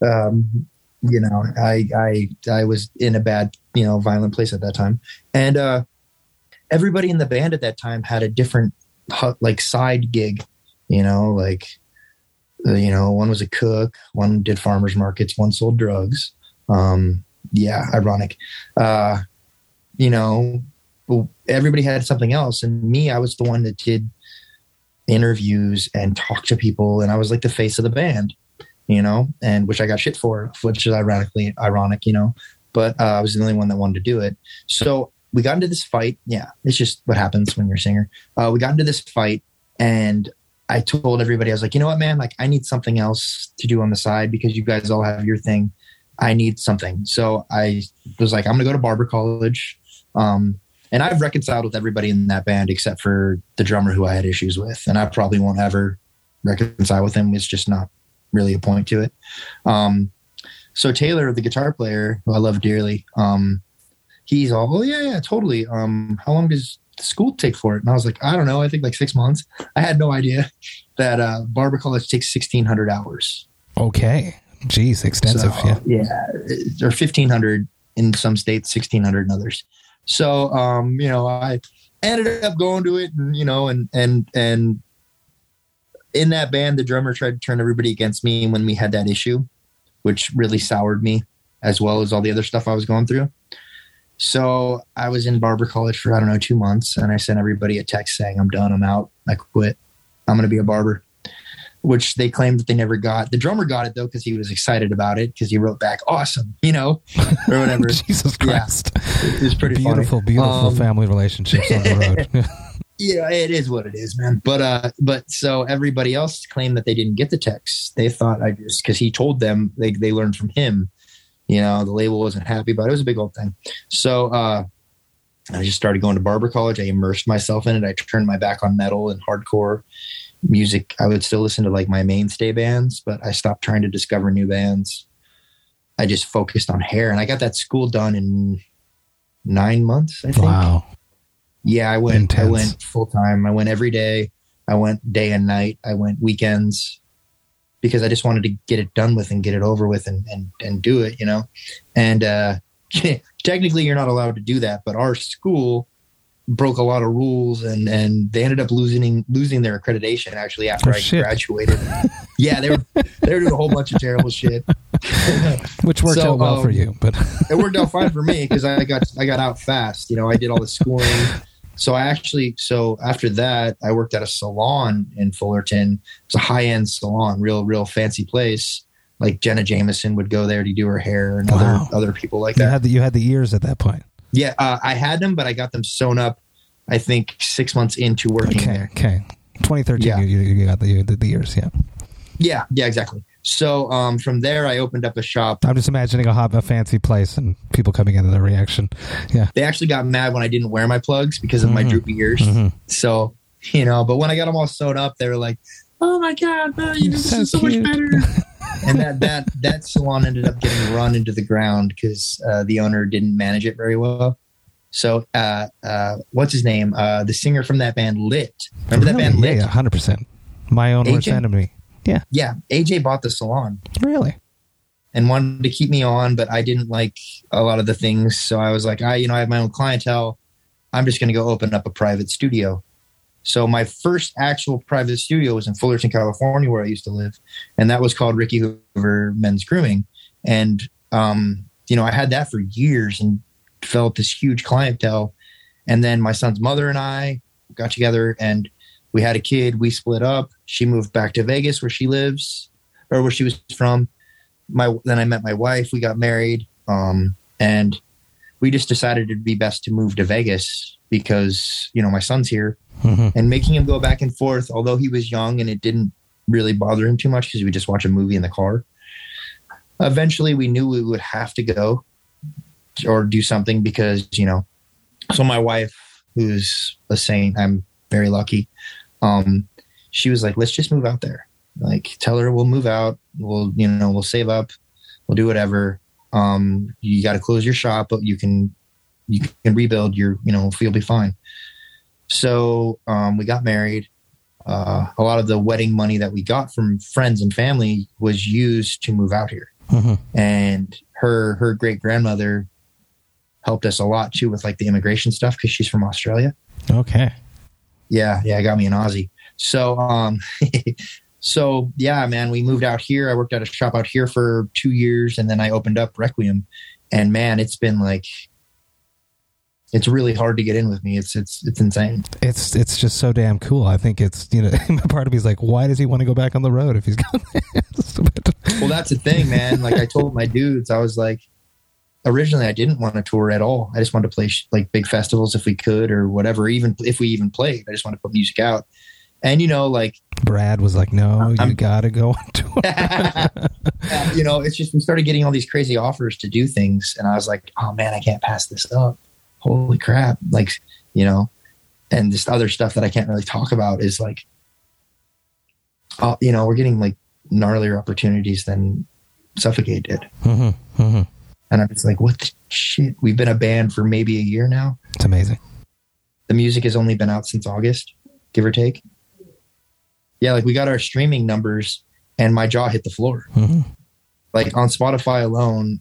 um, you know, I, I, I was in a bad, you know, violent place at that time. And uh, everybody in the band at that time had a different, like, side gig, you know, like, you know, one was a cook, one did farmers markets, one sold drugs. Um, yeah, ironic. Uh, You know, everybody had something else. And me, I was the one that did interviews and talked to people. And I was like the face of the band, you know, and which I got shit for, which is ironically ironic, you know, but uh, I was the only one that wanted to do it. So we got into this fight. Yeah, it's just what happens when you're a singer. Uh, we got into this fight and I told everybody, I was like, you know what, man, like I need something else to do on the side because you guys all have your thing. I need something. So I was like, I'm going to go to barber college. Um, and I've reconciled with everybody in that band except for the drummer who I had issues with. And I probably won't ever reconcile with him. It's just not really a point to it. Um, So Taylor, the guitar player, who I love dearly, um, he's all, oh, yeah, yeah, totally. Um, how long does school take for it? And I was like, I don't know. I think like six months. I had no idea that uh, barber college takes sixteen hundred hours. Okay. Geez, extensive. So, yeah. Yeah. Or fifteen hundred in some states, sixteen hundred in others. So, um, you know, I ended up going to it and, you know, and, and, and in that band, the drummer tried to turn everybody against me when we had that issue, which really soured me as well as all the other stuff I was going through. So I was in barber college for, I don't know, two months. And I sent everybody a text saying, I'm done. I'm out. I quit. I'm going to be a barber, which they claimed that they never got. The drummer got it, though, because he was excited about it because he wrote back, awesome, you know, or whatever. Jesus Christ. Yeah, it was pretty beautiful, funny. Beautiful, beautiful um, family relationships on the road. Yeah, it is what it is, man. But uh, but so everybody else claimed that they didn't get the text. They thought I just, because he told them, they they learned from him. You know, the label wasn't happy, but it was a big old thing. So uh, I just started going to barber college. I immersed myself in it. I turned my back on metal and hardcore music. I would still listen to like my mainstay bands, but I stopped trying to discover new bands. I just focused on hair, and I got that school done in nine months, I think. Wow. Yeah, I went. Intense. I went full time. I went every day. I went day and night. I went weekends. Because I just wanted to get it done with and get it over with and, and, and do it, you know? And uh, technically you're not allowed to do that, but our school broke a lot of rules and, and they ended up losing losing their accreditation actually after oh, I shit. graduated. Yeah, they were they were doing a whole bunch of terrible shit. Which worked so, out well um, for you. But it worked out fine for me because I got I got out fast. You know, I did all the schooling. So I actually, so after that, I worked at a salon in Fullerton. It's a high-end salon, real, real fancy place. Like Jenna Jameson would go there to do her hair and wow. other other people like that. You had the, you had the ears at that point. Yeah, uh, I had them, but I got them sewn up, I think, six months into working okay, there. Okay, twenty thirteen, yeah. you, you got the, you did the ears, yeah. Yeah, yeah, exactly. So um, from there, I opened up a shop. I'm just imagining a, hop, a fancy place and people coming into the reaction. Yeah, they actually got mad when I didn't wear my plugs because of mm-hmm. my droopy ears. Mm-hmm. So, you know, but when I got them all sewed up, they were like, oh, my God, bro, you this so is so cute. Much better. And that, that, that salon ended up getting run into the ground because uh, the owner didn't manage it very well. So uh, uh, what's his name? Uh, the singer from that band, Lit. Remember really? that band, Lit? Yeah, one hundred percent. My own worst enemy. Yeah. Yeah. A J bought the salon. Really? And wanted to keep me on, but I didn't like a lot of the things. So I was like, I, you know, I have my own clientele. I'm just going to go open up a private studio. So my first actual private studio was in Fullerton, California, where I used to live. And that was called Ricky Hoover Men's Grooming. And, um, you know, I had that for years and developed this huge clientele. And then my son's mother and I got together and we had a kid. We split up. She moved back to Vegas where she lives or where she was from. My Then I met my wife. We got married. Um, and we just decided it'd be best to move to Vegas because, you know, my son's here. Mm-hmm. And making him go back and forth, although he was young and it didn't really bother him too much because we just watch a movie in the car. Eventually, we knew we would have to go or do something because, you know, so my wife, who's a saint, I'm very lucky. Um, she was like, let's just move out there. Like tell her we'll move out. We'll, you know, we'll save up. We'll do whatever. Um, you got to close your shop, but you can, you can rebuild your, you know, you'll be fine. So, um, we got married. Uh, a lot of the wedding money that we got from friends and family was used to move out here. Mm-hmm. And her, her great grandmother helped us a lot too with like the immigration stuff. Cause she's from Australia. Okay. Yeah. Yeah. I got me an Aussie. So, um, so yeah, man, we moved out here. I worked at a shop out here for two years and then I opened up Requiem and man, it's been like, it's really hard to get in with me. It's, it's, it's insane. It's, it's just so damn cool. I think it's, you know, part of me is like, why does he want to go back on the road if he's gone? Well, that's the thing, man. Like I told my dudes, I was like, originally I didn't want to tour at all. I just wanted to play sh- like big festivals if we could or whatever, even if we even played, I just wanted to put music out. And, you know, like Brad was like, no, I'm, you got to go on tour. Yeah, you know, it's just, we started getting all these crazy offers to do things. And I was like, oh man, I can't pass this up. Holy crap. Like, you know, and this other stuff that I can't really talk about is like, uh, you know, we're getting like gnarlier opportunities than Suffokate did. Mm-hmm, mm-hmm. And I was like, what the shit? We've been a band for maybe a year now. It's amazing. The music has only been out since August, give or take. Yeah, like we got our streaming numbers and my jaw hit the floor. Mm-hmm. Like on Spotify alone,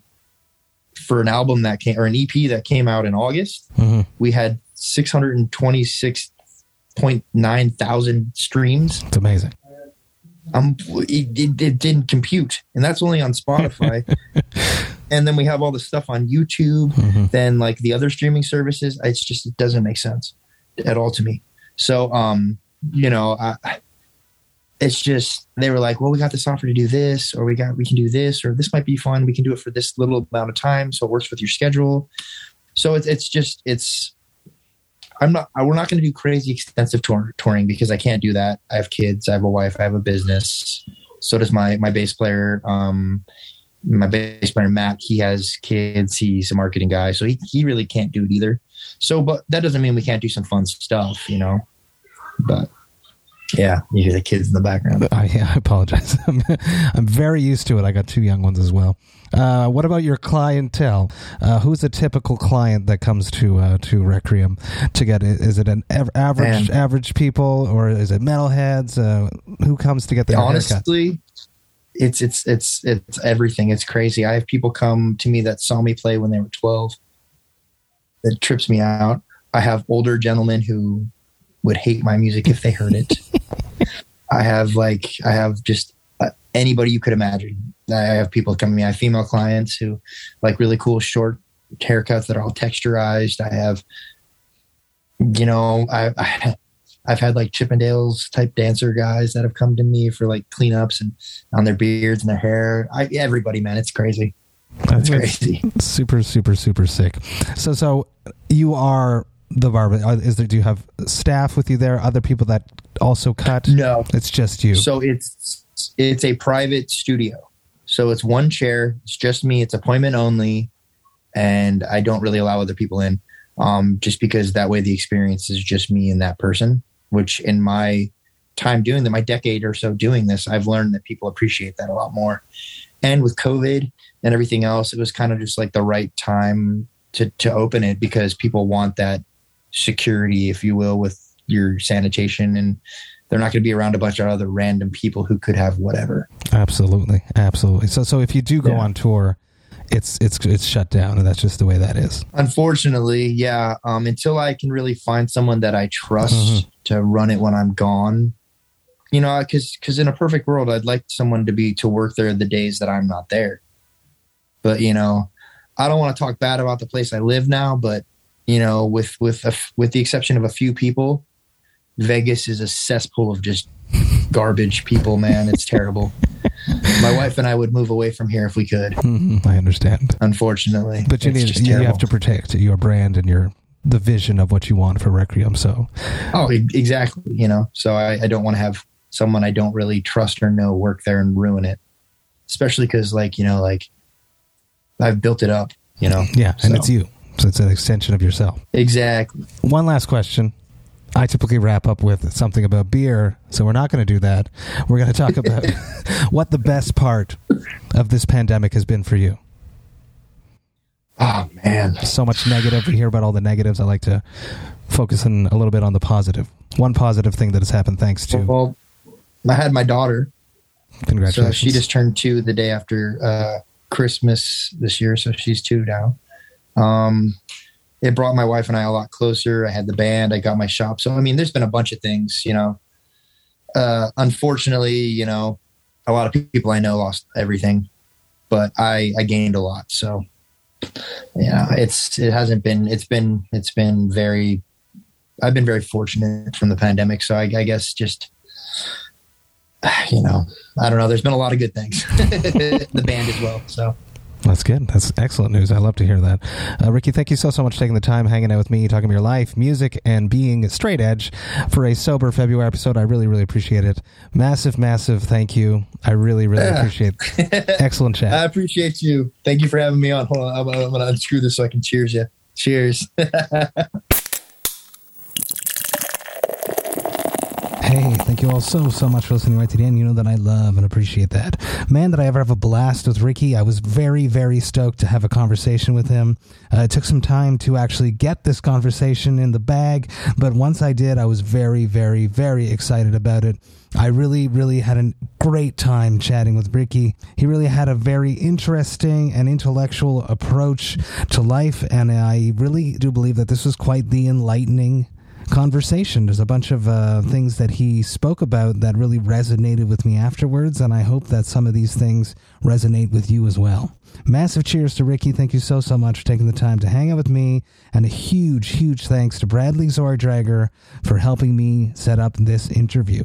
for an album that came, or an E P that came out in August, mm-hmm. we had six hundred twenty-six point nine thousand streams. It's amazing. Um, it, it, it didn't compute. And that's only on Spotify. And then we have all the stuff on YouTube, mm-hmm. then like the other streaming services. It's just, it doesn't make sense at all to me. So, um, you know, I, it's just, they were like, well, we got this offer to do this, or we got, we can do this, or this might be fun. We can do it for this little amount of time. So it works with your schedule. So it's, it's just, it's, I'm not, we're not going to do crazy extensive tour, touring because I can't do that. I have kids, I have a wife, I have a business. So does my, my bass player. Um, my bass player, Matt, he has kids, he's a marketing guy. So he, he really can't do it either. So, but that doesn't mean we can't do some fun stuff, you know, but yeah, you hear the kids in the background. Uh, yeah, I apologize. I'm, I'm very used to it. I got two young ones as well. Uh, what about your clientele? Uh, who's a typical client that comes to uh, to Requiem to get? Is it an av- average and, average people, or is it metalheads? Uh, who comes to get their honestly, haircut? it's it's it's it's everything. It's crazy. I have people come to me that saw me play when they were twelve. That trips me out. I have older gentlemen who would hate my music if they heard it. I have like I have just uh, anybody you could imagine. I have people coming to me. I have female clients who like really cool short haircuts that are all texturized. I have, you know, I, I I've had like Chippendales type dancer guys that have come to me for like cleanups and on their beards and their hair. I, everybody, man, it's crazy. It's crazy. It's super, super, super sick. So, so you are the barber. Is there? Do you have staff with you there? Other people that also cut? No, it's just you. So it's it's a private studio. So it's one chair. It's just me. It's appointment only. And I don't really allow other people in um, just because that way the experience is just me and that person, which in my time doing that, my decade or so doing this, I've learned that people appreciate that a lot more. And with COVID and everything else, it was kind of just like the right time to, to open it because people want that security, if you will, with your sanitation, and they're not going to be around a bunch of other random people who could have whatever. Absolutely. Absolutely. So, so if you do go yeah. on tour, it's, it's, it's shut down, and that's just the way that is. Unfortunately. Yeah. Um, until I can really find someone that I trust mm-hmm. to run it when I'm gone, you know, cause, cause in a perfect world, I'd like someone to be, to work there the days that I'm not there, but you know, I don't want to talk bad about the place I live now, but you know, with, with, a, with the exception of a few people, Vegas is a cesspool of just garbage people, man. It's terrible. My wife and I would move away from here if we could. Mm-hmm, I understand. Unfortunately. But you need, you have to protect your brand and your the vision of what you want for Requiem. So, oh, exactly. You know, so I, I don't want to have someone I don't really trust or know work there and ruin it. Especially because, like, you know, like I've built it up. You know. Yeah, and so. It's you. So it's an extension of yourself. Exactly. One last question. I typically wrap up with something about beer, so we're not going to do that. We're going to talk about what the best part of this pandemic has been for you. Oh, man. So much negative. We hear about all the negatives. I like to focus in a little bit on the positive. One positive thing that has happened thanks to... Well, I had my daughter. Congratulations. So she just turned two the day after uh, Christmas this year, so she's two now. Um... It brought my wife and I a lot closer. I had the band. I got my shop. So, I mean, there's been a bunch of things, you know. Uh, unfortunately, you know, a lot of people I know lost everything, but I, I gained a lot. So, yeah, it's, it hasn't been, it's been, it's been very, I've been very fortunate from the pandemic. So I, I guess just, you know, I don't know. There's been a lot of good things. The band as well. So. That's good. That's excellent news. I love to hear that. Uh, Ricky, thank you so, so much for taking the time, hanging out with me, talking about your life, music, and being straight edge for a sober February episode. I really, really appreciate it. Massive, massive thank you. I really, really yeah. appreciate it. Excellent chat. I appreciate you. Thank you for having me on. Hold on. I'm, I'm going to unscrew this so I can cheers you. Cheers. Hey, thank you all so, so much for listening right to the end. You know that I love and appreciate that. Man, did I ever have a blast with Ricky. I was very, very stoked to have a conversation with him. Uh, it took some time to actually get this conversation in the bag, but once I did, I was very, very, very excited about it. I really, really had a great time chatting with Ricky. He really had a very interesting and intellectual approach to life, and I really do believe that this was quite the enlightening conversation. There's a bunch of uh, things that he spoke about that really resonated with me afterwards, and I hope that some of these things resonate with you as well. Massive cheers to Ricky. Thank you so, so much for taking the time to hang out with me. And a huge, huge thanks to Bradley Zorgdrager for helping me set up this interview.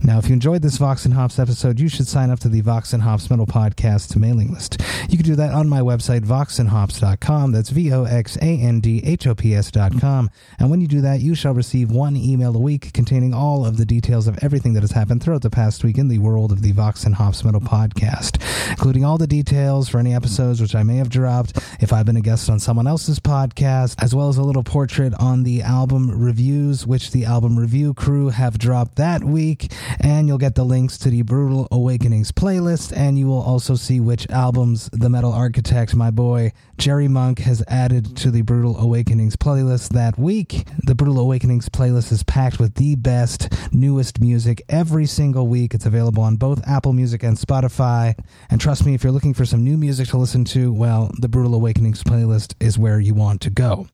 Now, if you enjoyed this Vox and Hops episode, you should sign up to the Vox and Hops Metal Podcast mailing list. You can do that on my website, vox and hops dot com. That's V O X A N D H O P S dot com. And when you do that, you shall receive one email a week containing all of the details of everything that has happened throughout the past week in the world of the Vox and Hops Metal Podcast, including all the details for any episodes which I may have dropped, if I've been a guest on someone else's podcast, as well as a little portrait on the album reviews, which the album review crew have dropped that week. And you'll get the links to the Brutal Awakenings playlist, and you will also see which albums the Metal Architect, my boy, Jerry Monk, has added to the Brutal Awakenings playlist that week. The Brutal Awakenings playlist is packed with the best, newest music every single week. It's available on both Apple Music and Spotify. And trust me, if you're looking for some new music to listen to, well, the Brutal Awakenings playlist is where you want to go.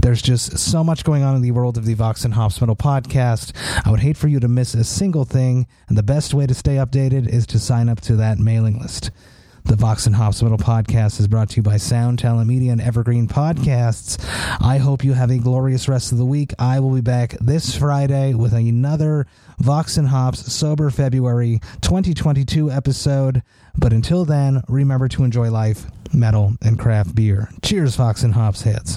There's just so much going on in the world of the Vox and Hops Metal Podcast. I would hate for you to miss a single thing, and the best way to stay updated is to sign up to that mailing list. The Vox and Hops Metal Podcast is brought to you by Sound Talent Media and Evergreen Podcasts. I hope you have a glorious rest of the week. I will be back this Friday with another Vox and Hops Sober February twenty twenty-two episode. But until then, remember to enjoy life, metal, and craft beer. Cheers, Vox and Hops heads.